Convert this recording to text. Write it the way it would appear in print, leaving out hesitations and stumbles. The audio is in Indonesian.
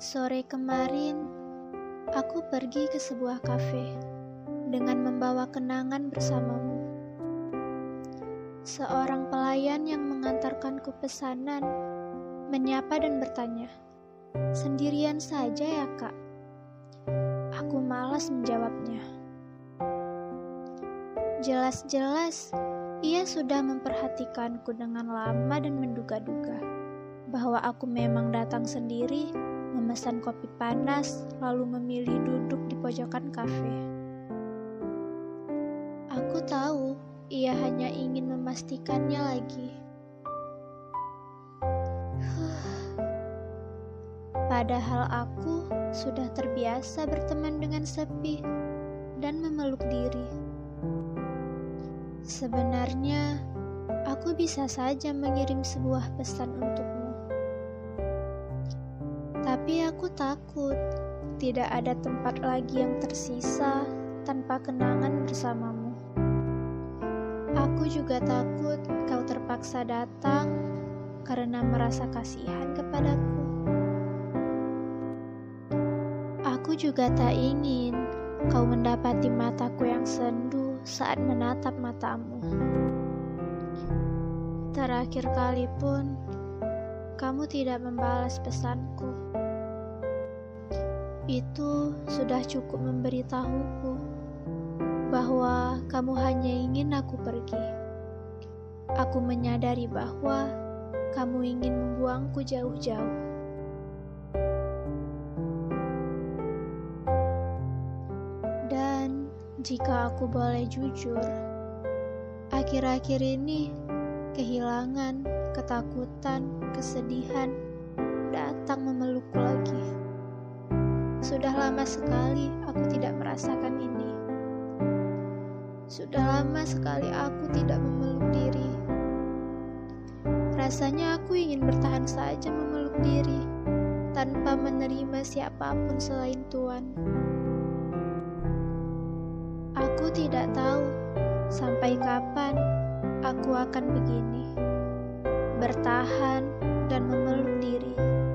Sore kemarin, aku pergi ke sebuah kafe dengan membawa kenangan bersamamu. Seorang pelayan yang mengantarkanku pesanan menyapa dan bertanya, "Sendirian saja ya, Kak?" Aku malas menjawabnya. Jelas-jelas, ia sudah memperhatikanku dengan lama dan menduga-duga bahwa aku memang datang sendiri, memesan kopi panas, lalu memilih duduk di pojokan kafe. Aku tahu ia hanya ingin memastikannya lagi. Padahal aku sudah terbiasa berteman dengan sepi dan memeluk diri. Sebenarnya, aku bisa saja mengirim sebuah pesan untukmu. Tapi aku takut tidak ada tempat lagi yang tersisa tanpa kenangan bersamamu. Aku juga takut kau terpaksa datang karena merasa kasihan kepadaku. Aku juga tak ingin kau mendapati mataku yang sendu saat menatap matamu. Terakhir kali pun, kamu tidak membalas pesanku. Itu sudah cukup memberitahuku bahwa kamu hanya ingin aku pergi. Aku menyadari bahwa kamu ingin membuangku jauh-jauh. Dan jika aku boleh jujur, akhir-akhir ini kehilangan, ketakutan, kesedihan datang memelukku lagi. Sudah lama sekali aku tidak merasakan ini. Sudah lama sekali aku tidak memeluk diri. Rasanya aku ingin bertahan saja memeluk diri tanpa menerima siapapun selain Tuhan. Aku tidak tahu sampai kapan aku akan begini, bertahan dan memeluk diri.